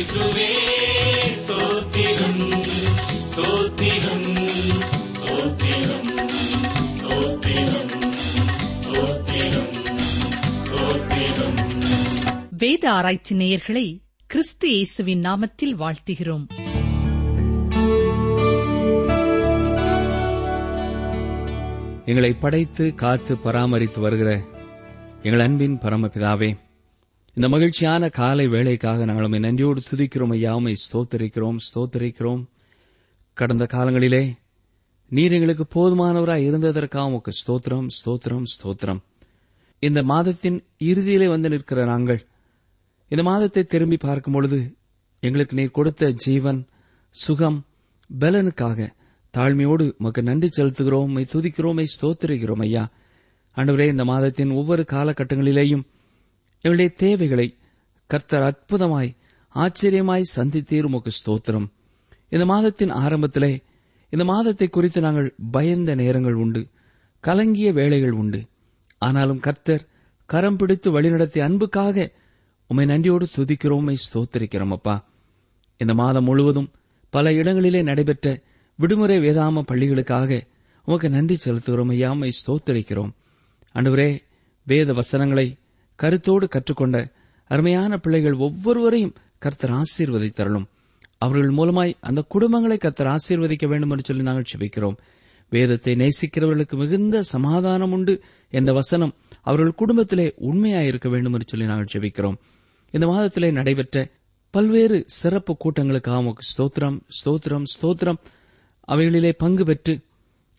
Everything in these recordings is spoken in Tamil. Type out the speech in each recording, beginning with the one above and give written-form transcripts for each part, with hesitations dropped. இயேசுவே ஸ்தோத்திரம் ஸ்தோத்திரம் ஸ்தோத்திரம் ஸ்தோத்திரம் ஸ்தோத்திரம் ஸ்தோத்திரம். வேத ஆராய்ச்சி நேயர்களை கிறிஸ்து இயேசுவின் நாமத்தில் வாழ்த்துகிறோம். எங்களை படைத்து காத்து பராமரித்து வருகிற எங்கள் அன்பின் பரமபிதாவே, இந்த மகிழ்ச்சியான காலை வேளைக்காக நாங்கள் உம்மை நன்றியோடு துதிக்கிறோம் ஐயா. உம்மை ஸ்தோத்திரிக்கிறோம். கடந்த காலங்களிலே நீர் எங்களுக்கு போதுமானவராய் இருந்ததற்காக உமக்கு ஸ்தோத்திரம். இந்த மாதத்தின் இறுதியிலே வந்து நிற்கிற நாங்கள் இந்த மாதத்தை திரும்பி பார்க்கும் பொழுது எங்களுக்கு நீர் கொடுத்த ஜீவன், சுகம், பலனுக்காக தாழ்மையோடு உமக்கு நன்றி செலுத்துகிறோம், துதிக்கிறோம், ஸ்தோத்திரிக்கிறோம் ஐயா. ஆண்டவரே, இந்த மாதத்தின் ஒவ்வொரு காலகட்டங்களிலேயும் எங்களுடைய தேவைகளை கர்த்தர் அற்புதமாய் ஆச்சரியமாய் சந்தித்தீர், உமக்கு ஸ்தோத்திரம். இந்த மாதத்தின் ஆரம்பத்திலே இந்த மாதத்தை குறித்து நாங்கள் பயந்த நேரங்கள் உண்டு, கலங்கிய வேளைகள் உண்டு. ஆனாலும் கர்த்தர் கரம் பிடித்து வழிநடத்திய அன்புக்காக உம்மை நன்றியோடு துதிக்கிறோம், ஸ்தோத்திரிக்கிறோம் அப்பா. இந்த மாதம் முழுவதும் பல இடங்களிலே நடைபெற்ற விடுமுறை வேதாம பள்ளிகளுக்காக உமக்கு நன்றி செலுத்துகிறோம் ஐயா, உம்மை ஸ்தோத்திரிக்கிறோம். ஆண்டவரே, வேத வசனங்களை கருத்தோடு கற்றுக்கொண்ட அருமையான பிள்ளைகள் ஒவ்வொருவரையும் கர்த்தர் ஆசீர்வதித்தரலும். அவர்கள் மூலமாய் அந்த குடும்பங்களை கர்த்தர் ஆசீர்வதிக்க வேண்டும் என்று சொல்லி நாங்கள் ஜெபிக்கிறோம். வேதத்தை நேசிக்கிறவர்களுக்கு மிகுந்த சமாதானம் உண்டு என்ற வசனம் அவர்கள் குடும்பத்திலே உண்மையாயிருக்க வேண்டும் என்று சொல்லி நாங்கள் ஜெபிக்கிறோம். இந்த மாதத்திலே நடைபெற்ற பல்வேறு சிறப்பு கூட்டங்களுக்காக உமக்கு ஸ்தோத்திரம். அவைகளிலே பங்கு பெற்று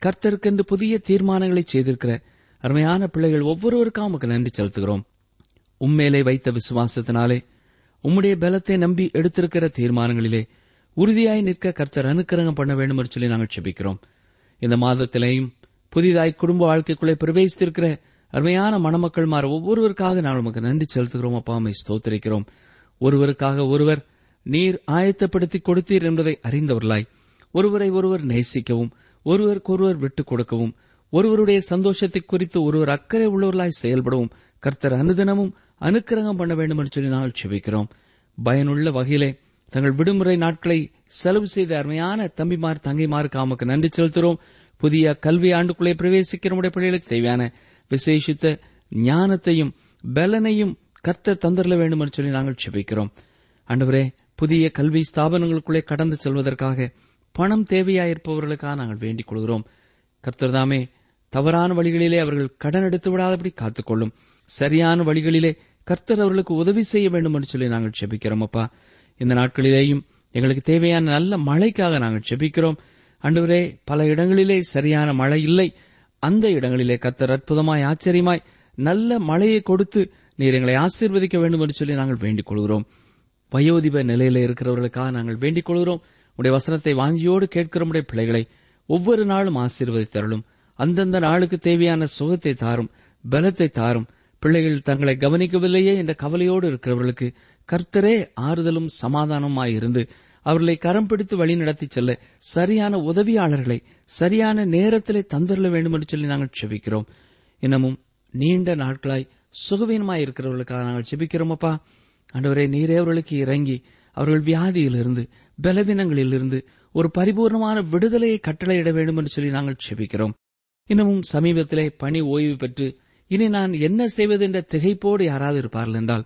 கர்த்தருக்கென்று புதிய தீர்மானங்களை செய்திருக்கிற அருமையான பிள்ளைகள் ஒவ்வொருவருக்கும் உமக்கு நன்றி செலுத்துகிறோம். உம்மேலே வைத்த விசுவாசத்தினாலே உம்முடைய பலத்தை நம்பி எடுத்திருக்கிற தீர்மானங்களிலே உறுதியாய் நிற்க கர்த்தர் அனுக்கிரகம் பண்ண வேண்டும் என்று சொல்லி நாங்கள் ஜெபிக்கிறோம். இந்த மாதத்திலேயும் புதிதாய் குடும்ப வாழ்க்கைக்குள்ளே பிரவேசித்திருக்கிற அருமையான மணமக்கள்மார் ஒவ்வொருவருக்காக நாங்கள் உமக்கு நன்றி செலுத்துகிறோம் அப்பா, உம்மை ஸ்தோத்திரிக்கிறோம். ஒருவருக்காக ஒருவர் நீர் ஆயத்தப்படுத்தி கொடுத்தீர் என்பதை அறிந்தவர்களாய் ஒருவரை ஒருவர் நேசிக்கவும், ஒருவருக்கொருவர் விட்டுக் கொடுக்கவும், ஒருவருடைய சந்தோஷத்தை குறித்து ஒருவர் அக்கறை உள்ளவர்களாய் செயல்படவும் கர்த்தர் அனுதினமும் அனுக்கிரகம் பண்ண வேண்டும் என்று சொல்லி நாங்கள் ஜெபிக்கிறோம். பயனுள்ள வகையிலே தங்கள் விடுமுறை நாட்களை செலவு செய்த அருமையான தம்பிமார் தங்கைமாருக்கு உமக்கு நன்றி செலுத்துகிறோம். புதிய கல்வி ஆண்டுக்குள்ளே பிரவேசிக்கிற நம்முடைய பிள்ளைகளுக்கு தேவையான விசேஷித்த ஞானத்தையும் பலனையும் கர்த்தர் தந்தரல வேண்டும் என்று சொல்லி நாங்கள் ஜெபிக்கிறோம். ஆண்டவரே, புதிய கல்வி ஸ்தாபனங்களுக்குள்ளே கடந்து செல்வதற்காக பணம் தேவையாயிருப்பவர்களுக்காக நாங்கள் வேண்டிக் கொள்கிறோம். கர்த்தர்தாமே தவறான வழிகளிலே அவர்கள் கடன் எடுத்து விடாதபடி காத்துக்கொள்ளும், சரியான வழிகளிலே கர்த்தர் அவர்களுக்கு உதவி செய்ய வேண்டும் என்று சொல்லி நாங்கள் ஜெபிக்கிறோம் அப்பா. இந்த நாட்களிலேயும் எங்களுக்கு தேவையான நல்ல மழைக்காக நாங்கள் ஜெபிக்கிறோம். ஆண்டவரே, பல இடங்களிலே சரியான மழை இல்லை, அந்த இடங்களிலே கர்த்தர் அற்புதமாய் ஆச்சரியமாய் நல்ல மழையை கொடுத்து நீர் எங்களை ஆசீர்வதிக்க வேண்டும் என்று சொல்லி நாங்கள் வேண்டிக் கொள்கிறோம். வயோதிப நிலையில இருக்கிறவர்களுக்காக நாங்கள் வேண்டிக் கொள்கிறோம். உடைய வசனத்தை வாஞ்சியோடு கேட்கிற உடைய பிள்ளைகளை ஒவ்வொரு நாளும் ஆசீர்வதித்தருளும். அந்தந்த நாளுக்கு தேவையான சுகத்தை தாரும், பலத்தை தாரும். பிள்ளைகள் தங்களை கவனிக்கவில்லையே என்ற கவலையோடு இருக்கிறவர்களுக்கு கர்த்தரே ஆறுதலும் சமாதானமாயிருந்து அவர்களை கரம் பிடித்து வழி நடத்தி செல்ல சரியான உதவியாளர்களை சரியான நேரத்திலே தந்தரல வேண்டும் என்று சொல்லி நாங்கள் ஜெபிக்கிறோம். இன்னமும் நீண்ட நாட்களாய் சுகவீனமாயிருக்கிறவர்களுக்காக நாங்கள் ஜெபிக்கிறோமப்பா. ஆண்டவரே, நீரே அவர்களுக்கு இறங்கி அவர்கள் வியாதியிலிருந்து, பலவீனங்களிலிருந்து ஒரு பரிபூர்ணமான விடுதலையை கட்டளையிட வேண்டும் என்று சொல்லி நாங்கள் ஜெபிக்கிறோம். இன்னமும் சமீபத்திலே பணி ஓய்வு பெற்று இனி நான் என்ன செய்வது என்ற திகைப்போடு யாராவது இருப்பார்கள் என்றால்,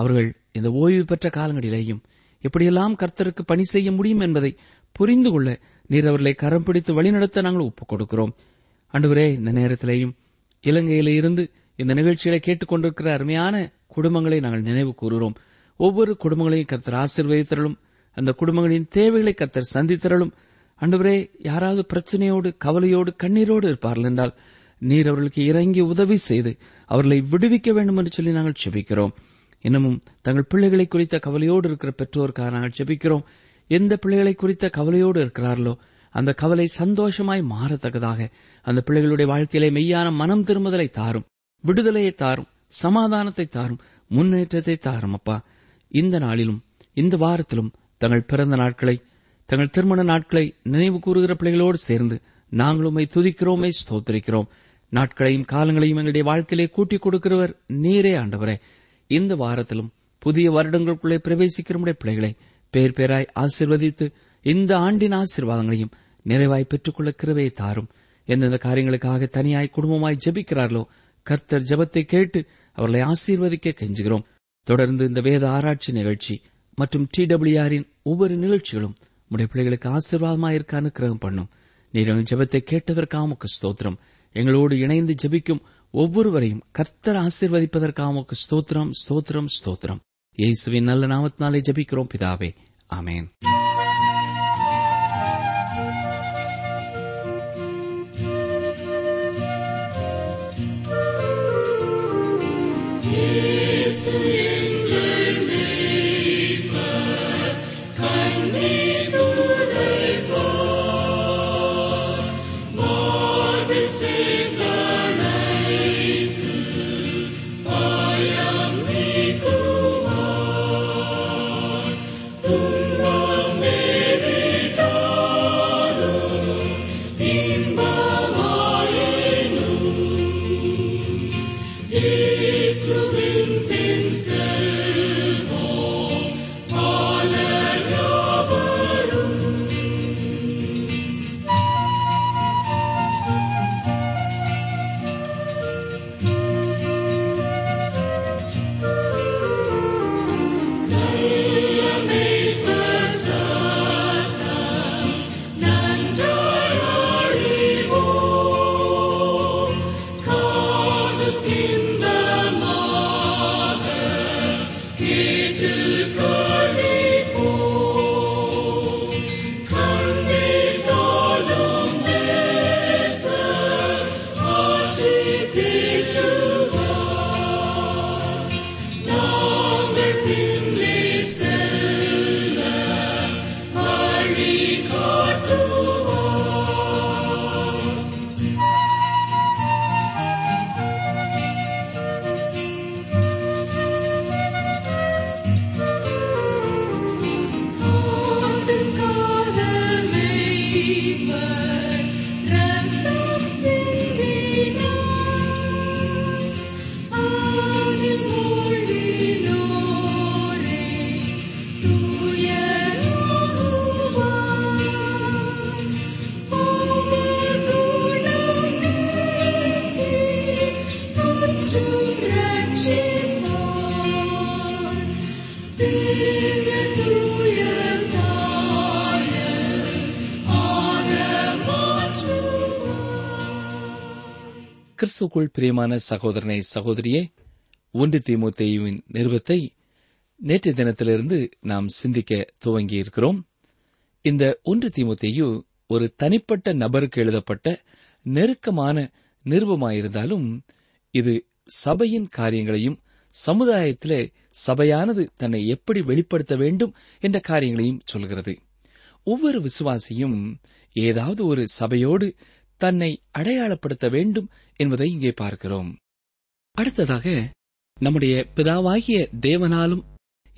அவர்கள் இந்த ஓய்வு பெற்ற காலங்களிலேயும் எப்படியெல்லாம் கர்த்தருக்கு பணி செய்ய முடியும் என்பதை புரிந்து கொள்ள நீர் அவர்களை கரம் பிடித்து வழிநடத்த நாங்கள் ஒப்புக் கொடுக்கிறோம். ஆண்டவரே, இந்த நேரத்திலேயும் இலங்கையில இருந்து இந்த நிகழ்ச்சிகளை கேட்டுக்கொண்டிருக்கிற அருமையான குடும்பங்களை நாங்கள் நினைவு கூறுகிறோம். ஒவ்வொரு குடும்பங்களையும் கர்த்தர் ஆசீர்வதித்தரலும், அந்த குடும்பங்களின் தேவைகளை கர்த்தர் சந்தித்தரலும். ஆண்டவரே, யாராவது பிரச்சனையோடு, கவலையோடு, கண்ணீரோடு இருப்பார்கள் என்றால் நீர் அவர்களுக்கு இறங்கி உதவி செய்து அவர்களை விடுவிக்க வேண்டும் என்று சொல்லி நாங்கள் ஜெபிக்கிறோம். இன்னமும் தங்கள் பிள்ளைகளை குறித்த கவலையோடு இருக்கிற பெற்றோருக்காக நாங்கள் ஜெபிக்கிறோம். எந்த பிள்ளைகளை குறித்த கவலையோடு இருக்கிறார்களோ அந்த கவலை சந்தோஷமாய் மாறத்தக்கதாக அந்த பிள்ளைகளுடைய வாழ்க்கையிலே மெய்யான மனம் திரும்புதலை தாரும், விடுதலையை தாரும், சமாதானத்தை தாரும், முன்னேற்றத்தை தாரும் அப்பா. இந்த நாளிலும் இந்த வாரத்திலும் தங்கள் பிறந்த நாட்களை, தங்கள் திருமண நாட்களை நினைவு கூறுகிற பிள்ளைகளோடு சேர்ந்து நாங்களும் துதிக்கிறோம், ஸ்தோத்திரிக்கிறோம். நாட்களையும் காலங்களையும் எங்களுடைய வாழ்க்கையிலே கூட்டிக் கொடுக்கிறவர் நீரே ஆண்டவரே. இந்த வாரத்திலும் புதிய வருடங்களுக்குள்ளே பிரவேசிக்கிற நம்முடைய பிள்ளைகளை பேர் பேராய் ஆசீர்வதித்து இந்த ஆண்டின் ஆசீர்வாதங்களையும் நிறைவாய் பெற்றுக்கொள்ள கிருபையை தாரும். எந்தெந்த காரியங்களுக்காக தனியாய் குடும்பமாய் ஜெபிக்கிறார்களோ கர்த்தர் ஜெபத்தை கேட்டு அவர்களை ஆசீர்வதிக்க கெஞ்சுகிறோம். தொடர்ந்து இந்த வேத ஆராய்ச்சி நிகழ்ச்சி மற்றும் TWRஇன் ஒவ்வொரு நிகழ்ச்சிகளும் நம்முடைய பிள்ளைகளுக்கு ஆசீர்வாதமாயிருக்க அனுக்கிரகம் பண்ணும். நீரின் ஜெபத்தை கேட்டதற்காக ஸ்தோத்திரம். எங்களோடு இணைந்து ஜெபிக்கும் ஒவ்வொருவரையும் கர்த்தர் ஆசீர்வதிப்பதற்காக ஸ்தோத்திரம் ஸ்தோத்திரம் ஸ்தோத்திரம். இயேசுவின் நல்ல நாமத்தினாலே ஜெபிக்கிறோம் பிதாவே, ஆமென். கிறிஸ்துக்குள் பிரியமான சகோதரனை சகோதரியே, 1 தீமோத்தேயுவின் நிருபத்தை நேற்றைய தினத்திலிருந்து நாம் சிந்திக்க துவங்கியிருக்கிறோம். இந்த 1 தீமோத்தேயு ஒரு தனிப்பட்ட நபருக்கு எழுதப்பட்ட நெருக்கமான நிருபமாயிருந்தாலும் இது சபையின் காரியங்களையும் சமுதாயத்திலே சபையானது தன்னை எப்படி வெளிப்படுத்த வேண்டும் என்ற காரியங்களையும் சொல்கிறது. ஒவ்வொரு விசுவாசியும் ஏதாவது ஒரு சபையோடு தன்னை அடையாளப்படுத்த வேண்டும் என்பதை இங்கே பார்க்கிறோம். அடுத்ததாக நம்முடைய பிதாவாகிய தேவனாலும்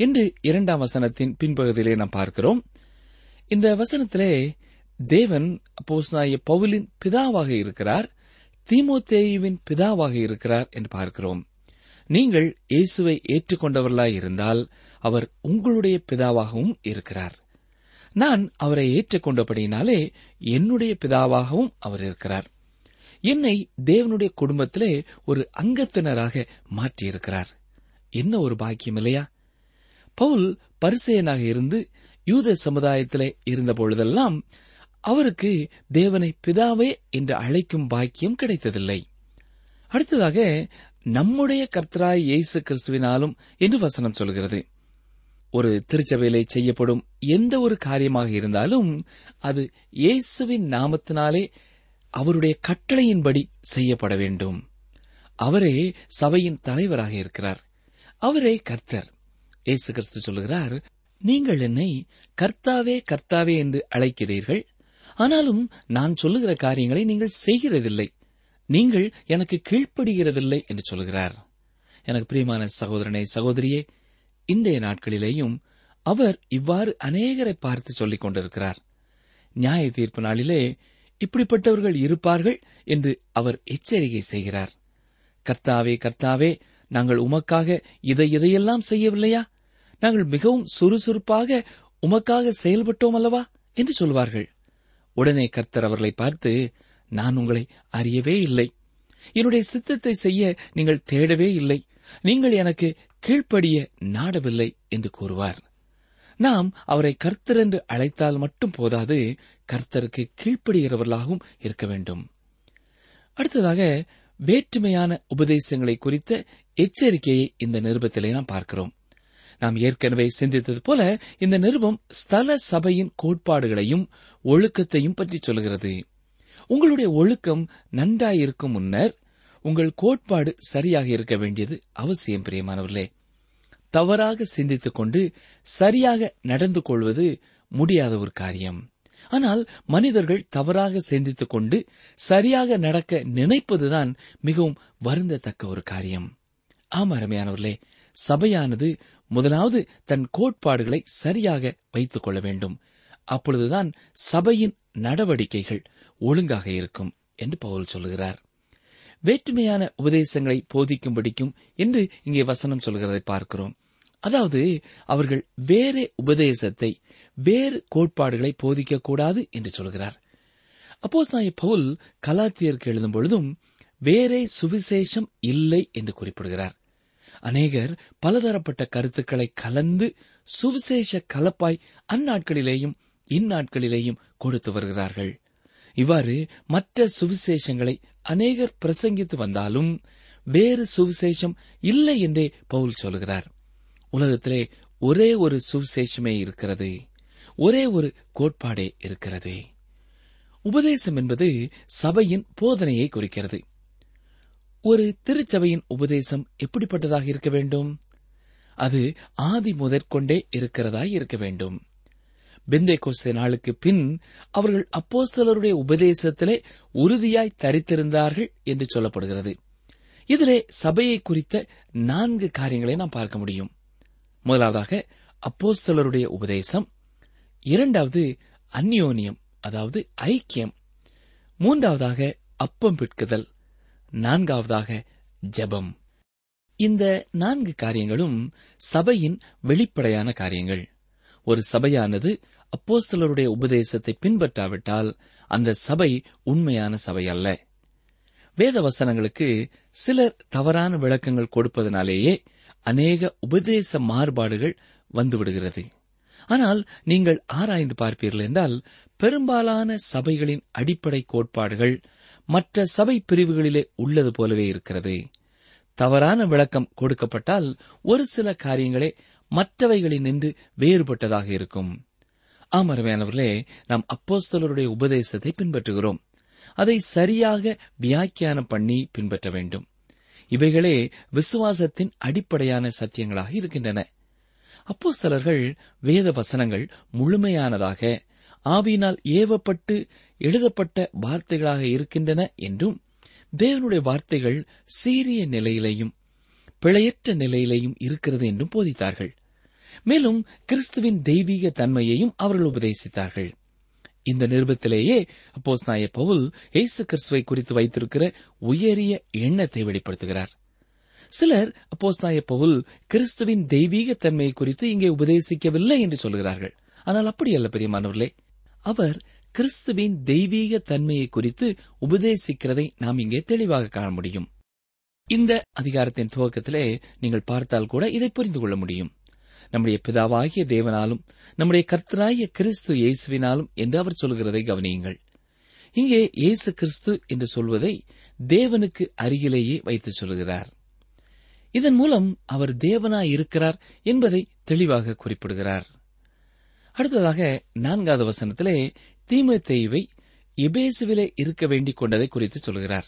என்று 2ஆம் வசனத்தின் பின்பகுதியிலே நாம் பார்க்கிறோம். இந்த வசனத்திலே தேவன் அப்போஸ்தலனாகிய பவுலின் பிதாவாக இருக்கிறார், தீமோத்தேயுவின் பிதாவாக இருக்கிறார் என்று பார்க்கிறோம். நீங்கள் இயேசுவை ஏற்றுக்கொண்டவர்களாய் இருந்தால் அவர் உங்களுடைய பிதாவாகவும் இருக்கிறார். நான் அவரை ஏற்றுக்கொண்டபடியினாலே என்னுடைய பிதாவாகவும் அவர் இருக்கிறார். என்னை தேவனுடைய குடும்பத்திலே ஒரு அங்கத்தினராக மாற்றியிருக்கிறார். என்ன ஒரு பாக்கியம் இல்லையா? பவுல் பரிசேயனாக இருந்து யூத சமுதாயத்திலே இருந்தபொழுதெல்லாம் அவருக்கு தேவனை பிதாவே என்று அழைக்கும் பாக்கியம் கிடைத்ததில்லை. அடுத்ததாக நம்முடைய கர்த்தராய் இயேசு கிறிஸ்துவினாலும் என்று வசனம் சொல்கிறது. ஒரு திருச்சபையிலே செய்யப்படும் எந்த ஒரு காரியமாக இருந்தாலும் அது இயேசுவின் நாமத்தினாலே அவருடைய கட்டளையின்படி செய்யப்பட வேண்டும். அவரே சபையின் தலைவராக இருக்கிறார். அவரே கர்த்தர். இயேசு கிறிஸ்து சொல்கிறார், நீங்கள் என்னை கர்த்தாவே கர்த்தாவே என்று அழைக்கிறீர்கள், ஆனாலும் நான் சொல்லுகிற காரியங்களை நீங்கள் செய்கிறதில்லை, நீங்கள் எனக்கு கீழ்ப்படுகிறதில்லை என்று சொல்கிறார். எனக்கு பிரியமான சகோதரனே சகோதரியே, இன்றைய நாட்களிலேயும் அவர் இவ்வாறு அநேகரை பார்த்து சொல்லிக் கொண்டிருக்கிறார். நியாய தீர்ப்பு நாளிலே இப்படிப்பட்டவர்கள் இருப்பார்கள் என்று அவர் எச்சரிக்கை செய்கிறார். கர்த்தாவே கர்த்தாவே, நாங்கள் உமக்காக இதையெல்லாம் செய்யவில்லையா? நாங்கள் மிகவும் சுறுசுறுப்பாக உமக்காக செயல்பட்டோம் அல்லவா என்று சொல்வார்கள். உடனே கர்த்தர் அவர்களை பார்த்து, நான் உங்களை அறியவே இல்லை, என்னுடைய சித்தத்தை செய்ய நீங்கள் தேடவே இல்லை, நீங்கள் எனக்கு கீழ்ப்படிய நாடவில்லை என்று கூறுவார். நாம் அவரை கர்த்தர் என்று அழைத்தால் மட்டும் போதாது, கர்த்தருக்கு கீழ்ப்படுகிறவர்களாகவும் இருக்க வேண்டும். அடுத்ததாக வேற்றுமையான உபதேசங்களை குறித்த எச்சரிக்கையை இந்த நிருபத்திலே நாம் பார்க்கிறோம். நாம் ஏற்கனவே சிந்தித்தது போல இந்த நிருபம் ஸ்தல சபையின் கோட்பாடுகளையும் ஒழுக்கத்தையும் பற்றி சொல்கிறது. உங்களுடைய ஒழுக்கம் நன்றாயிருக்கும் முன்னர் உங்கள் கோட்பாடு சரியாக இருக்க வேண்டியது அவசியம். பிரியமானவர்களே, தவறாக சிந்தித்துக் கொண்டு சரியாக நடந்து கொள்வது முடியாத ஒரு காரியம். ஆனால் மனிதர்கள் தவறாக சிந்தித்துக் கொண்டு சரியாக நடக்க நினைப்பதுதான் மிகவும் வருந்தத்தக்க ஒரு காரியம். ஆம் அருமையானவர்களே, சபையானது முதலாவது தன் கோட்பாடுகளை சரியாக வைத்துக் கொள்ள வேண்டும். அப்பொழுதுதான் சபையின் நடவடிக்கைகள் ஒழுங்காக இருக்கும் என்று பவுல் சொல்கிறார். வேற்றுமையான உபதேசங்களை போதிக்கும் படிக்கும் என்று இங்கே வசனம் சொல்கிறதை பார்க்கிறோம். அதாவது அவர்கள் வேறே உபதேசத்தை, வேறு கோட்பாடுகளை போதிக்கக்கூடாது என்று சொல்கிறார். அப்போஸ்தலனாகிய பவுல் கலாத்தியருக்கு எழுதும் பொழுதும் வேறே சுவிசேஷம் இல்லை என்று குறிப்பிடுகிறார். அநேகர் பலதரப்பட்ட கருத்துக்களை கலந்து சுவிசேஷ கலப்பாய் அந்நாட்களிலேயும் இந்நாட்களிலேயும் கொடுத்து வருகிறார்கள். இவ்வாறு மற்ற சுவிசேஷங்களை அநேகர் பிரசங்கித்து வந்தாலும் வேறு சுவிசேஷம் இல்லை என்றே பவுல் சொல்கிறார். உலகத்திலே ஒரே ஒரு சுவிசேஷமே இருக்கிறது, ஒரே ஒரு கோட்பாடே இருக்கிறது. உபதேசம் என்பது சபையின் போதனையை குறிக்கிறது. ஒரு திருச்சபையின் உபதேசம் எப்படிப்பட்டதாக இருக்க வேண்டும்? அது ஆதி முதற்கொண்டே இருக்கிறதாய் இருக்க வேண்டும். பெந்தேகோஸ்தே நாளுக்கு பின் அவர்கள் அப்போஸ்தலருடைய உபதேசத்திலே உறுதியாய் தரித்திருந்தார்கள் என்று சொல்லப்படுகிறது. இதிலே சபையை குறித்த 4 காரியங்களை நாம் பார்க்க முடியும். முதலாவதாக அப்போஸ்தலருடைய உபதேசம், 2வது அந்யோன்யம் அதாவது ஐக்கியம், 3வது அப்பம் பிட்குதல், 4வது ஜெபம். இந்த 4 காரியங்களும் சபையின் வெளிப்படையான காரியங்கள். ஒரு சபையானது அப்போஸ்தலருடைய உபதேசத்தை பின்பற்றாவிட்டால் அந்த சபை உண்மையான சபை அல்ல. வேத வசனங்களுக்கு சிலர் தவறான விளக்கங்கள் கொடுப்பதனாலேயே அநேக உபதேச மாறுபாடுகள் வந்துவிடுகிறது. ஆனால் நீங்கள் ஆராய்ந்து பார்ப்பீர்கள் என்றால் பெரும்பாலான சபைகளின் அடிப்படை கோட்பாடுகள் மற்ற சபை பிரிவுகளிலே உள்ளது போலவே இருக்கிறது. தவறான விளக்கம் கொடுக்கப்பட்டால் ஒரு சில காரியங்களே மற்றவைகளின் நின்று வேறுபட்டதாக இருக்கும். ஆமரவேனவர்களே, நாம் அப்போஸ்தலருடைய உபதேசத்தை பின்பற்றுகிறோம். அதை சரியாக வியாக்கியானம் பண்ணி பின்பற்ற வேண்டும். இவைகளே விசுவாசத்தின் அடிப்படையான சத்தியங்களாக இருக்கின்றன. அப்போஸ்தலர்கள் வேத வசனங்கள் முழுமையானதாக ஆவியினால் ஏவப்பட்டு எழுதப்பட்ட வார்த்தைகளாக இருக்கின்றன என்றும், தேவனுடைய வார்த்தைகள் சீரிய நிலையிலேயும் பிழையற்ற நிலையிலேயும் இருக்கிறது என்றும் போதித்தார்கள். மேலும் கிறிஸ்துவின் தெய்வீக தன்மையையும் அவர்கள் உபதேசித்தார்கள். இந்த நிருபத்திலேயே அப்போஸ்தலனாகிய பவுல் இயேசு கிறிஸ்துவை குறித்து வைத்திருக்கிற உயரிய எண்ணத்தை வெளிப்படுத்துகிறார். சிலர் அப்போஸ்தலனாகிய பவுல் கிறிஸ்துவின் தெய்வீக தன்மையை குறித்து இங்கே உபதேசிக்கவில்லை என்று சொல்கிறார்கள். ஆனால் அப்படியல்ல பிரியமானவர்களே, அவர் கிறிஸ்துவின் தெய்வீக தன்மையை குறித்து உபதேசிக்கிறதை நாம் இங்கே தெளிவாக காண முடியும். இந்த அதிகாரத்தின் துவக்கத்திலே நீங்கள் பார்த்தால் கூட இதை புரிந்து கொள்ள முடியும். நம்முடைய பிதாவாகிய தேவனாலும் நம்முடைய கர்த்தராகிய கிறிஸ்து இயேசுவினாலும் என்று அவர் சொல்கிறதை கவனியுங்கள். இங்கே இயேசு கிறிஸ்து என்று சொல்வதை தேவனுக்கு அருகிலேயே வைத்து சொல்கிறார். இதன் மூலம் அவர் தேவனாயிருக்கிறார் என்பதை தெளிவாக குறிப்பிடுகிறார். அடுத்ததாக 4வது வசனத்திலே தீமோத்தேயுவை எபேசுவிலே இருக்க வேண்டிக் கொண்டதை குறித்து சொல்கிறார்.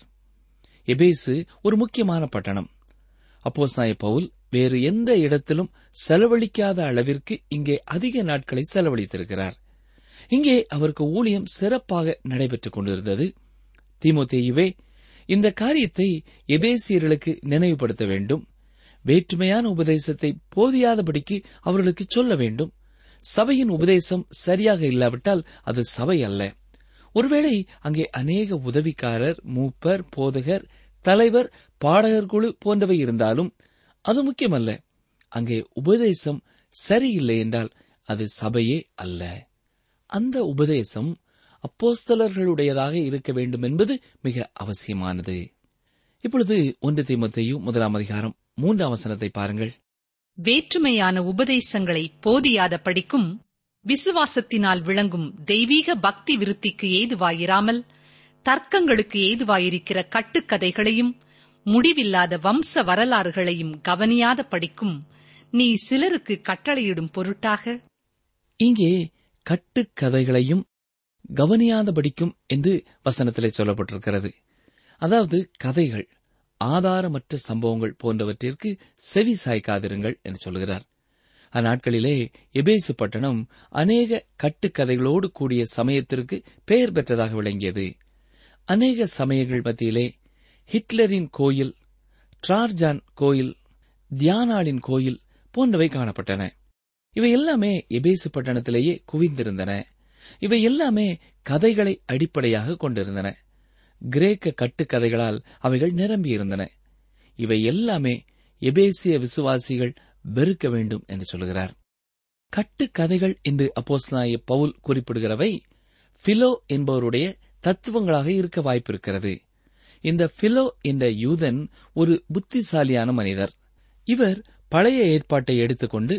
எபேசு ஒரு முக்கியமான பட்டணம். அப்போஸ்தலனாகிய பவுல் வேறு எந்த இடத்திலும் செலவழிக்காத அளவிற்கு இங்கே அதிக நாட்களை செலவழித்திருக்கிறார். இங்கே அவருக்கு ஊழியம் சிறப்பாக நடைபெற்றுக் கொண்டிருந்தது. தீமோத்தேயுவே, இந்த காரியத்தை எபேசியர்களுக்கு நினைவுபடுத்த வேண்டும். வேற்றுமையான உபதேசத்தை போதியாதபடிக்கு அவர்களுக்கு சொல்ல வேண்டும். சபையின் உபதேசம் சரியாக இல்லாவிட்டால் அது சபை அல்ல. ஒருவேளை அங்கே அநேக உதவிக்காரர், மூப்பர், போதகர், தலைவர், பாடகர் குழு போன்றவை இருந்தாலும் அது முக்கியமல்ல. அங்கே உபதேசம் சரியில்லை என்றால் அது சபையே அல்ல. அந்த உபதேசம் அப்போஸ்தலர்களுடையதாக இருக்க வேண்டும் என்பது மிக அவசியமானது. இப்பொழுது 1 தீமோத்தேயு 1 அதிகாரம் 3 வசனத்தை பாருங்கள். வேற்றுமையான உபதேசங்களை போதியாத படிக்கும் விசுவாசத்தினால் விளங்கும் தெய்வீக பக்தி விருத்திக்கு ஏதுவாயிராமல் தர்க்கங்களுக்கு ஏதுவாயிருக்கிற கட்டுக்கதைகளையும் முடிவில்லாத வம்ச வரலாறுகளையும் கவனியாத படிக்கும் நீ சிலருக்கு கட்டளையிடும் பொருட்டாக. இங்கே கட்டுக்கதைகளையும் கவனியாத படிக்கும் என்று வசனத்திலே சொல்லப்பட்டிருக்கிறது. அதாவது கதைகள், ஆதாரமற்ற சம்பவங்கள் போன்றவற்றிற்கு செவி சாய்க்காதிருங்கள் என்று சொல்கிறார். அந்நாட்களிலே எபேசு பட்டணம் அநேக கட்டுக்கதைகளோடு கூடிய சமயத்திற்கு பெயர் பெற்றதாக விளங்கியது. அநேக சமயங்கள் மத்தியிலே ஹிட்லரின் கோயில், டிரார்ஜான் கோயில், தியானாளின் கோயில் போன்றவை காணப்பட்டன. இவை எல்லாமே எபேசு பட்டணத்திலேயே குவிந்திருந்தன. இவை எல்லாமே கதைகளை அடிப்படையாக கொண்டிருந்தன. கிரேக்க கட்டுக்கதைகளால் அவைகள் நிரம்பியிருந்தன. இவை எல்லாமே எபேசிய விசுவாசிகள் வெறுக்க வேண்டும் என்று சொல்கிறார். கட்டுக்கதைகள் என்று அப்போஸ்தலனாகிய பவுல் குறிப்பிடுகிறவை பிலோ என்பவருடைய தத்துவங்களாக இருக்க வாய்ப்பிருக்கிறது. இந்த பிலோ என்ற யூதன் ஒரு புத்திசாலியான மனிதர். இவர் பழைய ஏற்பாட்டை எடுத்துக்கொண்டு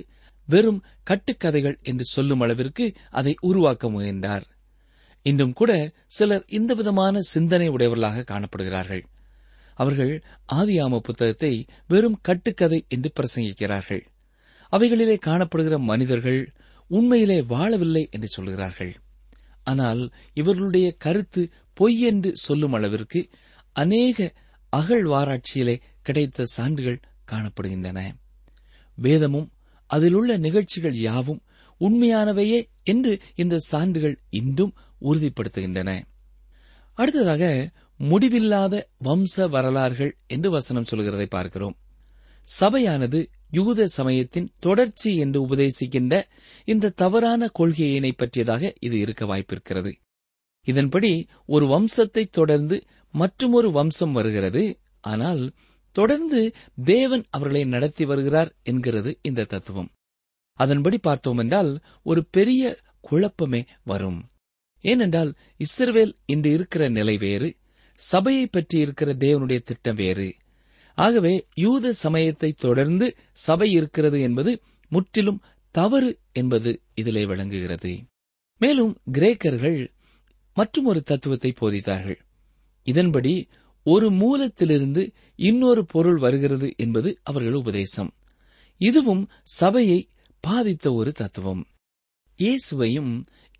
வெறும் கட்டுக்கதைகள் என்று சொல்லும் அளவிற்கு அதை உருவாக்க முயன்றார். இன்றும் கூட சிலர் இந்த விதமான சிந்தனை உடையவர்களாக காணப்படுகிறார்கள். அவர்கள் ஆதியாம புத்தகத்தை வெறும் கட்டுக்கதை என்று பிரசங்கிக்கிறார்கள். அவைகளிலே காணப்படுகிற மனிதர்கள் உண்மையிலே வாழவில்லை என்று சொல்கிறார்கள். ஆனால் இவர்களுடைய கருத்து பொய் என்று சொல்லும் அளவிற்கு அநேக அகழ்வாராய்ச்சியிலே கிடைத்த சான்றுகள் காணப்படுகின்றன. வேதமும் அதிலுள்ள நிகழ்ச்சிகள் யாவும் உண்மையானவையே என்று இந்த சான்றுகள் இன்றும் உறுதிப்படுத்துகின்றன. அடுத்ததாக முடிவில்லாத வம்ச வரலாறுகள் என்று வசனம் சொல்கிறதை பார்க்கிறோம். சபையானது யூத சமயத்தின் தொடர்ச்சி என்று உபதேசிக்கின்ற இந்த தவறான கொள்கையினை பற்றியதாக இது இருக்க வாய்ப்பிருக்கிறது. இதன்படி ஒரு வம்சத்தை தொடர்ந்து மற்றொரு வம்சம் வருகிறது. ஆனால் தொடர்ந்து தேவன் அவர்களை நடத்தி வருகிறார் என்கிறது இந்த தத்துவம். அதன்படி பார்த்தோம் என்றால் ஒரு பெரிய குழப்பமே வரும். ஏனென்றால் இஸ்ரவேல் இன்று இருக்கிற நிலை வேறு, சபையை பற்றி இருக்கிற தேவனுடைய திட்டம் வேறு. ஆகவே யூத சமயத்தை தொடர்ந்து சபை இருக்கிறது என்பது முற்றிலும் தவறு என்பது இதிலே விளங்குகிறது. மேலும் கிரேக்கர்கள் மற்றும் ஒரு தத்துவத்தை போதித்தார்கள். இதன்படி ஒரு மூலத்திலிருந்து இன்னொரு பொருள் வருகிறது என்பது அவர்கள் உபதேசம். இதுவும் சபையை பாதித்த ஒரு தத்துவம். இயேசுவையும்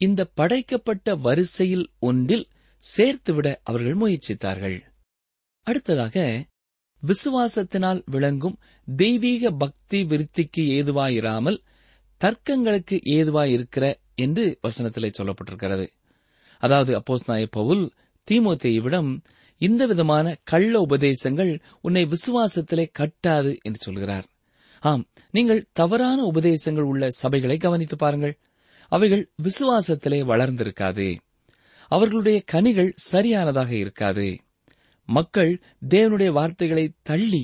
இந்த படைக்கப்பட்ட வரிசையில் ஒன்றில் சேர்த்துவிட அவர்கள் முயற்சித்தார்கள். அடுத்ததாக விசுவாசத்தினால் விளங்கும் தெய்வீக பக்தி விருத்திக்கு ஏதுவாயிராமல் தர்க்கங்களுக்கு ஏதுவாயிருக்கிற என்று வசனத்திலே சொல்லப்பட்டிருக்கிறது. அதாவது அப்போஸ்தலனாகிய பவுல் தீமோத்தேயுவிடம் இந்த விதமான கள்ள உபதேசங்கள் உன்னை விசுவாசத்திலே கட்டாது என்று சொல்கிறார். ஆம், நீங்கள் தவறான உபதேசங்கள் உள்ள சபைகளை கவனித்து பாருங்கள். அவைகள் விசுவாசத்திலே வளர்ந்திருக்காது. அவர்களுடைய கனிகள் சரியானதாக இருக்காது. மக்கள் தேவனுடைய வார்த்தைகளை தள்ளி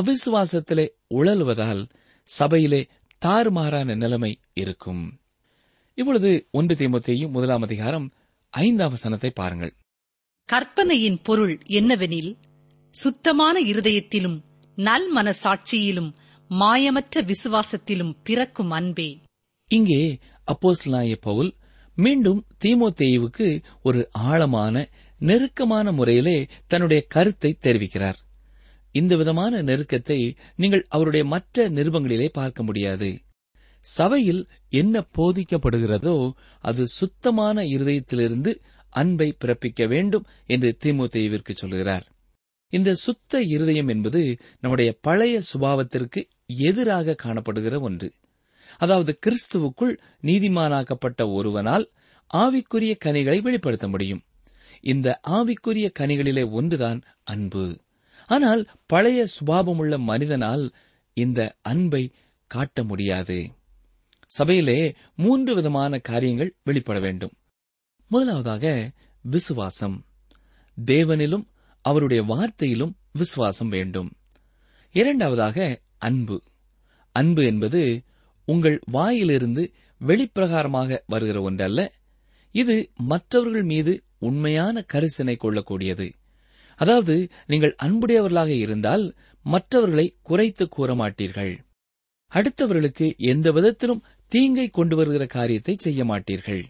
அவிசுவாசத்திலே உழல்வதால் சபையிலே தாறுமாறான நிலைமை இருக்கும். இப்பொழுது 1 தீமோத்தேயு 1 அதிகாரம் 5 வசனத்தை பாருங்கள். கற்பனையின் பொருள் என்னவெனில், சுத்தமான இருதயத்திலும் நல் மனசாட்சியிலும் மாயமற்ற விசுவாசத்திலும் பிறக்கும் அன்பே. இங்கே அப்போஸ்தலனாகிய பவுல் மீண்டும் தீமோத்தேயுவுக்கு ஒரு ஆழமான நெருக்கமான முறையிலே தன்னுடைய கருத்தை தெரிவிக்கிறார். இந்த விதமான நெருக்கத்தை நீங்கள் அவருடைய மற்ற நிருபங்களிலே பார்க்க முடியாது. சபையில் என்ன போதிக்கப்படுகிறதோ அது சுத்தமான இருதயத்திலிருந்து அன்பை பிறப்பிக்க வேண்டும் என்று தீமோத்தேயுவிற்கு சொல்கிறார். இந்த சுத்த இருதயம் என்பது நம்முடைய பழைய சுபாவத்திற்கு எதிராக காணப்படுகிற ஒன்று. அதாவது கிறிஸ்துவுக்குள் நீதிமானாக்கப்பட்ட ஒருவனால் ஆவிக்குரிய கனிகளை வெளிப்படுத்த முடியும். இந்த ஆவிக்குரிய கனிகளிலே ஒன்றுதான் அன்பு. ஆனால் பழைய சுபாவமுள்ள மனிதனால் இந்த அன்பை காட்ட முடியாது. சபையிலே 3 விதமான காரியங்கள் வெளிப்பட வேண்டும். முதலாவதாக விசுவாசம். தேவனிலும் அவருடைய வார்த்தையிலும் விசுவாசம் வேண்டும். இரண்டாவதாக அன்பு. அன்பு என்பது உங்கள் வாயிலிருந்து வெளிப்பிரகாரமாக வருகிற ஒன்றல்ல. இது மற்றவர்கள் மீது உண்மையான கரிசனை கொள்ளக்கூடியது. அதாவது, நீங்கள் அன்புடையவர்களாக இருந்தால் மற்றவர்களை குறைத்து கூற மாட்டீர்கள். அடுத்தவர்களுக்கு எந்த விதத்திலும் தீங்கை கொண்டு வருகிற காரியத்தை செய்ய மாட்டீர்கள்.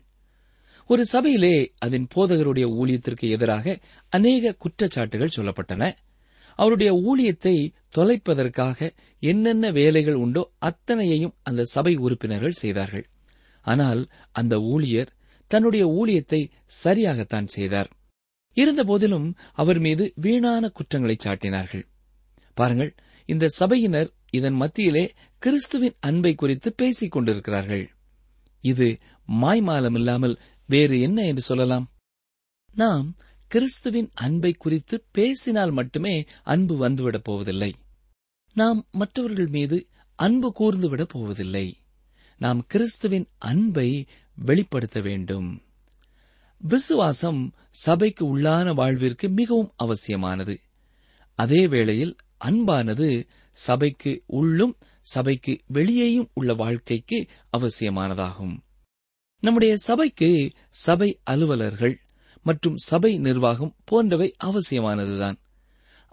ஒரு சபையிலே அதன் போதகருடைய ஊழியத்திற்கு எதிராக அநேக குற்றச்சாட்டுகள் சொல்லப்பட்டன. அவருடைய ஊழியத்தை தொலைப்பதற்காக என்னென்ன வேலைகள் உண்டோ அத்தனையையும் அந்த சபை உறுப்பினர்கள் செய்தார்கள். ஆனால் அந்த ஊழியர் தன்னுடைய ஊழியத்தை சரியாகத்தான் செய்தார். இருந்தபோதிலும் அவர் மீது வீணான குற்றங்களை சாட்டினார்கள். பாருங்கள், இந்த சபையினர் இதன் மத்தியிலே கிறிஸ்துவின் அன்பை குறித்து பேசிக் கொண்டிருக்கிறார்கள். இது மாய்மாலம் இல்லாமல் வேறு என்ன என்று சொல்லலாம்? நாம் கிறிஸ்துவின் அன்பை குறித்து பேசினால் மட்டுமே அன்பு வந்துவிடப் போவதில்லை. நாம் மற்றவர்கள் மீது அன்பு கூர்ந்துவிடப் போவதில்லை. நாம் கிறிஸ்துவின் அன்பை வெளிப்படுத்த வேண்டும். விசுவாசம் சபைக்கு உள்ளான வாழ்விற்கு மிகவும் அவசியமானது. அதே வேளையில் அன்பானது சபைக்கு உள்ளும் சபைக்கு வெளியேயும் உள்ள வாழ்க்கைக்கு அவசியமானதாகும். நம்முடைய சபைக்கு சபை அலுவலர்கள் மற்றும் சபை நிர்வாகம் போன்றவை அவசியமானதுதான்.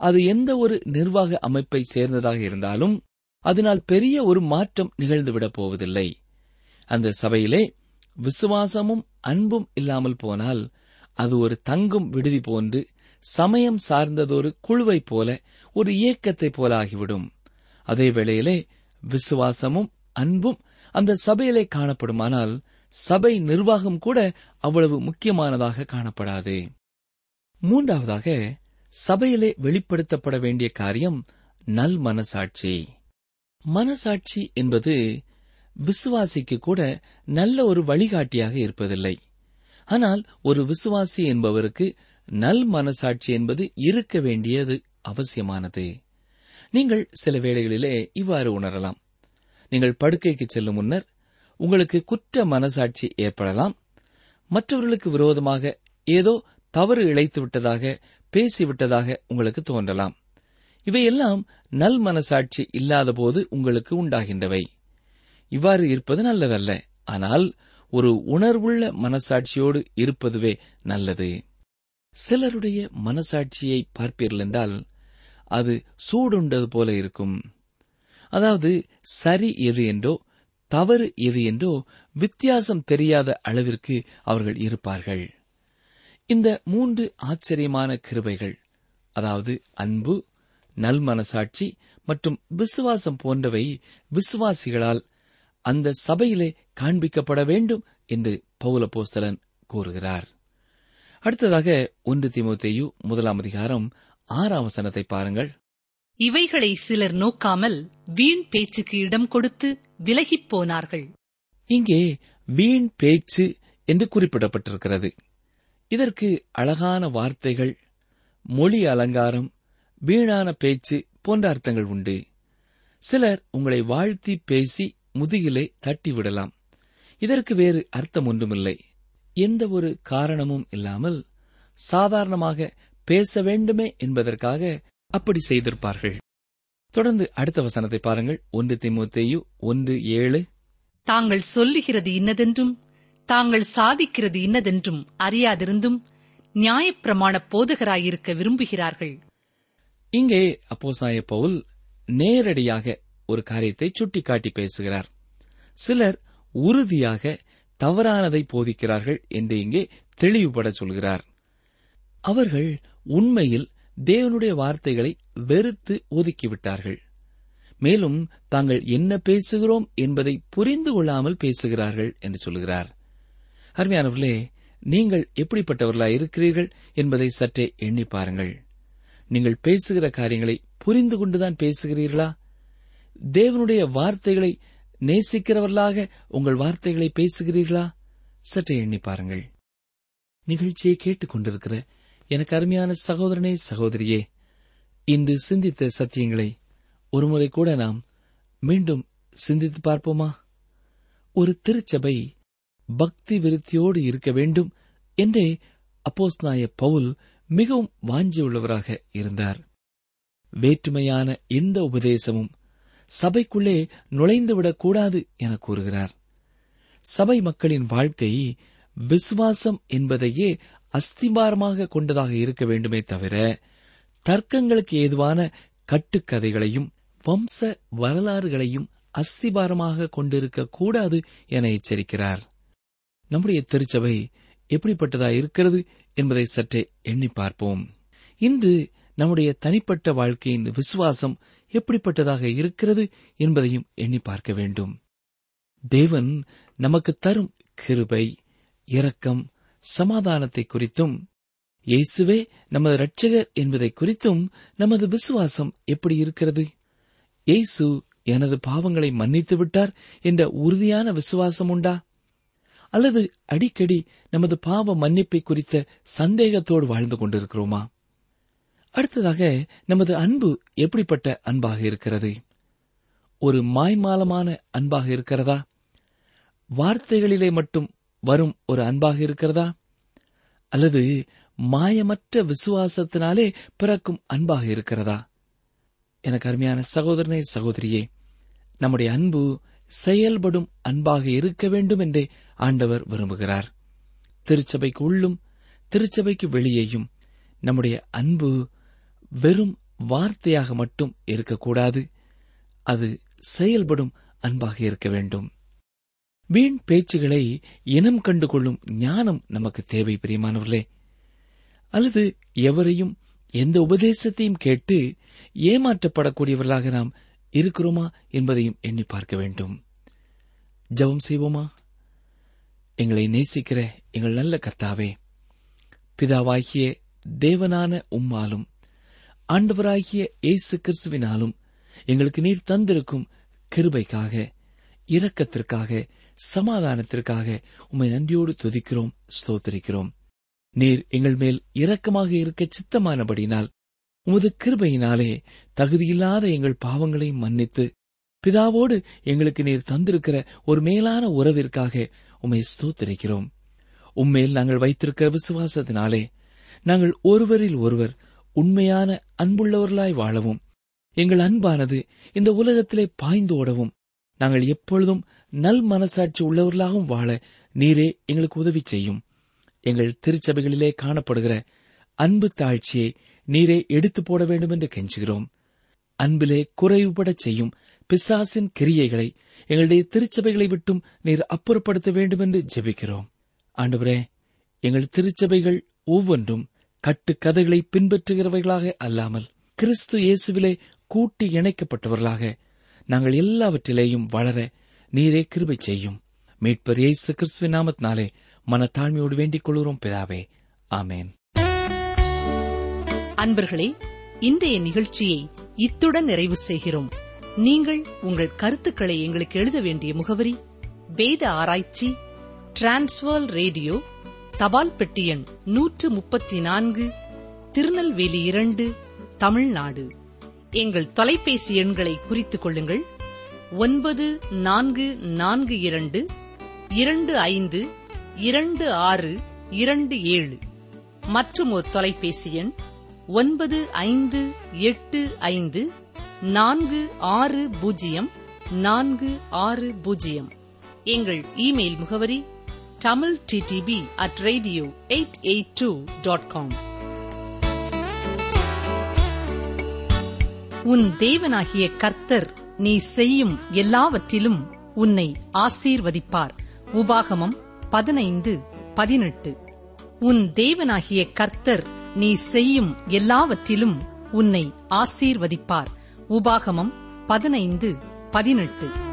அது எந்த ஒரு நிர்வாக அமைப்பை சேர்ந்ததாக இருந்தாலும் அதனால் பெரிய ஒரு மாற்றம் நிகழ்ந்துவிடப் போவதில்லை. அந்த சபையிலே விசுவாசமும் அன்பும் இல்லாமல் போனால் அது ஒரு தங்கும் விடுதி போன்று, சமயம் சார்ந்ததொரு குழுவை போல, ஒரு இயக்கத்தை போல ஆகிவிடும். அதே வேளையிலே விசுவாசமும் அன்பும் அந்த சபையிலே காணப்படுமானால் சபை நிர்வாகம் கூட அவ்வளவு முக்கியமானதாக காணப்படாது. மூன்றாவதாக, சபையிலே வெளிப்படுத்தப்பட வேண்டிய காரியம் நல் மனசாட்சி. மனசாட்சி என்பது விசுவாசிக்கு கூட நல்ல ஒரு வழிகாட்டியாக இருப்பதில்லை. ஆனால் ஒரு விசுவாசி என்பவருக்கு நல் மனசாட்சி என்பது இருக்க வேண்டியது அவசியமானது. நீங்கள் சில வேளைகளிலே இவ்வாறு உணரலாம். நீங்கள் படுக்கைக்கு செல்லும் முன்னர் உங்களுக்கு குற்ற மனசாட்சி ஏற்படலாம். மற்றவர்களுக்கு விரோதமாக ஏதோ தவறு இழைத்துவிட்டதாக, பேசிவிட்டதாக உங்களுக்கு தோன்றலாம். இவையெல்லாம் நல் மனசாட்சி இல்லாதபோது உங்களுக்கு உண்டாகின்றவை. இவ்வாறு இருப்பது நல்லதல்ல. ஆனால் ஒரு உணர்வுள்ள மனசாட்சியோடு இருப்பதுவே நல்லது. சிலருடைய மனசாட்சியை பார்ப்பீர்கள் என்றால் அது சூடுண்டது போல இருக்கும். அதாவது, சரி எது என்றோ தவறு எது என்றோ வித்தியாசம் தெரியாத அளவிற்கு அவர்கள் இருப்பார்கள். இந்த மூன்று ஆச்சரியமான கிருபைகள், அதாவது அன்பு, நல்மனசாட்சி மற்றும் விசுவாசம் போன்றவை விசுவாசிகளால் அந்த சபையிலே காண்பிக்கப்பட வேண்டும் என்று பவுலப்போஸ்தலன் கூறுகிறார். அடுத்ததாக 1 தீமோத்தேயு 1 அதிகாரம் 6 வசனத்தை பாருங்கள். இவைகளை சிலர் நோக்காமல் வீண் பேச்சுக்கு இடம் கொடுத்து விலகிப் போனார்கள். இங்கே வீண் பேச்சு என்று குறிப்பிடப்பட்டிருக்கிறது. இதற்கு அழகான வார்த்தைகள், மொழி அலங்காரம், வீணான பேச்சு போன்ற அர்த்தங்கள் உண்டு. சிலர் உங்களை வாழ்த்தி பேசி முதுகிலே தட்டிவிடலாம். இதற்கு வேறு அர்த்தம் ஒன்றுமில்லை. எந்த ஒரு காரணமும் இல்லாமல் சாதாரணமாக பேச வேண்டுமே என்பதற்காக அப்படி செய்திருப்பார்கள். தொடர்ந்து அடுத்த வசனத்தை பாருங்கள். 1 தீமோத்தேயு 1:7. தாங்கள் சொல்லுகிறது இன்னதென்றும் தாங்கள் சாதிக்கிறது இன்னதென்றும் அறியாதிருந்தும் நியாயப்பிரமாண போதகராயிருக்க விரும்புகிறார்கள். இங்கே அப்போஸ்தலனாகிய பவுல் நேரடியாக ஒரு காரியத்தை சுட்டிக்காட்டி பேசுகிறார். சிலர் உறுதியாக தவறானதை போதிக்கிறார்கள் என்று இங்கே தெளிவுபட சொல்கிறார். அவர்கள் உண்மையில் தேவனுடைய வார்த்தைகளை வெறுத்து ஒதுக்கிவிட்டார்கள். மேலும் தாங்கள் என்ன பேசுகிறோம் என்பதை புரிந்து கொள்ளாமல் பேசுகிறார்கள் என்று சொல்கிறார். அருமையானவர்களே, நீங்கள் எப்படிப்பட்டவர்களாக இருக்கிறீர்கள் என்பதை சற்றே எண்ணி பாருங்கள். நீங்கள் பேசுகிற காரியங்களை புரிந்து கொண்டுதான் பேசுகிறீர்களா? தேவனுடைய வார்த்தைகளை நேசிக்கிறவர்களாக உங்கள் வார்த்தைகளை பேசுகிறீர்களா? சற்றே எண்ணி பாருங்கள். நிகழ்ச்சியை கேட்டுக்கொண்டிருக்கிற எனக்கு அருமையான சகோதரனே, சகோதரியே, இன்று சிந்தித்த சத்தியங்களை ஒருமுறை கூட நாம் மீண்டும் சிந்தித்து பார்ப்போமா? ஒரு திருச்சபை பக்தி விருத்தியோடு இருக்க வேண்டும் என்றே அப்போஸ்தலனாகிய பவுல் மிகவும் வாஞ்சியுள்ளவராக இருந்தார். வேற்றுமையான இந்த உபதேசமும் சபைக்குள்ளே நுழைந்துவிடக் கூடாது என கூறுகிறார். சபை மக்களின் வாழ்க்கை விசுவாசம் என்பதையே அஸ்திபாரமாக கொண்டதாக இருக்க வேண்டுமே தவிர தர்க்கங்களுக்கு ஏதுவான கட்டுக்கதைகளையும் வம்ச வரலாறுகளையும் அஸ்திபாரமாக கொண்டிருக்க கூடாது என எச்சரிக்கிறார். நம்முடைய திருச்சபை எப்படிப்பட்டதாக இருக்கிறது என்பதை சற்றே எண்ணி பார்ப்போம். இன்று நம்முடைய தனிப்பட்ட வாழ்க்கையின் விசுவாசம் எப்படிப்பட்டதாக இருக்கிறது என்பதையும் எண்ணி பார்க்க வேண்டும். தேவன் நமக்கு தரும் கிருபை, இரக்கம், சமாதானத்தை குறித்தும் இயேசுவே நமது இரட்சகர் என்பதை குறித்தும் நமது விசுவாசம் எப்படி இருக்கிறது? இயேசு எனது பாவங்களை மன்னித்து விட்டார் என்ற உறுதியான விசுவாசம் உண்டா? அல்லது அடிக்கடி நமது பாவ மன்னிப்பை குறித்த சந்தேகத்தோடு வாழ்ந்து கொண்டிருக்கிறோமா? அடுத்ததாக நமது அன்பு எப்படிப்பட்ட அன்பாக இருக்கிறது? ஒரு மாய்மாலமான அன்பாக இருக்கிறதா? வார்த்தைகளிலே மட்டும் வரும் ஒரு அன்பாக இருக்கிறதா? அல்லது மாயமற்ற விசுவாசத்தினாலே பிறக்கும் அன்பாக இருக்கிறதா? எனக்கு அருமையான சகோதரனே, சகோதரியே, நம்முடைய அன்பு செயல்படும் அன்பாக இருக்க வேண்டும் என்றே ஆண்டவர் விரும்புகிறார். திருச்சபைக்கு உள்ளும் திருச்சபைக்கு வெளியேயும் நம்முடைய அன்பு வெறும் வார்த்தையாக மட்டும் இருக்கக்கூடாது. அது செயல்படும் அன்பாக இருக்க வேண்டும். வீண் பேச்சுகளை இனம் கண்டு கொள்ளும் ஞானம் நமக்கு தேவை பிரியமானவர்களே. அல்லது எவரையும் எந்த உபதேசத்தையும் கேட்டு ஏமாற்றப்படக்கூடியவர்களாக நாம் இருக்கிறோமா என்பதையும் எண்ணி பார்க்க வேண்டும். ஜெபம் செய்வோமா? எங்களை நேசிக்கிற எங்கள் நல்ல கர்த்தாவே, பிதாவாகிய தேவனான உம்மாலும் ஆண்டவராகிய இயேசு கிறிஸ்துவினாலும் எங்களுக்கு நீர் தந்திருக்கும் கிருபைக்காக, இரக்கத்திற்காக, சமாதானத்திற்காக உம்மை நன்றியோடு துதிக்கிறோம், ஸ்தோத்திரிக்கிறோம். நீர் எங்கள் மேல் இரக்கமாக இருக்க சித்தமானபடினால் உமது கிருபையினாலே தகுதியில்லாத எங்கள் பாவங்களை மன்னித்து பிதாவோடு எங்களுக்கு நீர் தந்திருக்கிற ஒரு மேலான உறவிற்காக உம்மை ஸ்தோத்திரிக்கிறோம். உம்மேல் நாங்கள் வைத்திருக்கிற விசுவாசத்தினாலே நாங்கள் ஒருவரில் ஒருவர் உண்மையான அன்புள்ளவர்களாய் வாழவும், எங்கள் அன்பானது இந்த உலகத்திலே பாய்ந்தோடவும், நாங்கள் எப்பொழுதும் நல் மனசாட்சி உள்ளவர்களாகவும் வாழ நீரே எங்களுக்கு உதவி செய்யும். எங்கள் திருச்சபைகளிலே காணப்படுகிற அன்பு தாழ்ச்சியை நீரே எடுத்து போட வேண்டும் என்று கெஞ்சுகிறோம். அன்பிலே குறைவுபட செய்யும் பிசாசின் கிரியைகளை எங்களுடைய திருச்சபைகளை விட்டும் நீர் அப்புறப்படுத்த வேண்டும் என்று ஜெபிக்கிறோம். ஆண்டவரே, எங்கள் திருச்சபைகள் ஒவ்வொன்றும் கட்டுக்கதைகளை பின்பற்றுகிறவர்களாக அல்லாமல் கிறிஸ்து இயேசுவிலே கூட்டி இணைக்கப்பட்டவர்களாக நாங்கள் எல்லாவற்றிலேயும் வளர நீரே கிருபை செய்யும். மீட்பர் இயேசு கிறிஸ்துவின் நாமத்தினாலே மனத்தாழ்மையோடு வேண்டிக் கொள்கிறோம் பிதாவே, ஆமேன். அன்பர்களே, இன்றைய நிகழ்ச்சியை இத்துடன் நிறைவு செய்கிறோம். நீங்கள் உங்கள் கருத்துக்களை எங்களுக்கு எழுத வேண்டிய முகவரி: வேத ஆராய்ச்சி, டிரான்ஸ்வர்ல் ரேடியோ, தபால் பெட்டி எண் 134, திருநெல்வேலி 2, தமிழ்நாடு. எங்கள் தொலைபேசி எண்களை குறித்துக் கொள்ளுங்கள்: 9442252627 மற்றும் ஒரு தொலைபேசி எண் 9585460460. எங்கள் இமெயில் முகவரி tamilttb@radio882.com. உன் தேவனாகிய கர்த்தர் நீ செய்யும் எல்லாவற்றிலும் உன்னை ஆசீர்வதிப்பார். உபாகமம் 15:18. உன் தேவனாகிய கர்த்தர் நீ செய்யும் எல்லாவற்றிலும் உன்னை ஆசீர்வதிப்பார். உபாகமம் 15:18.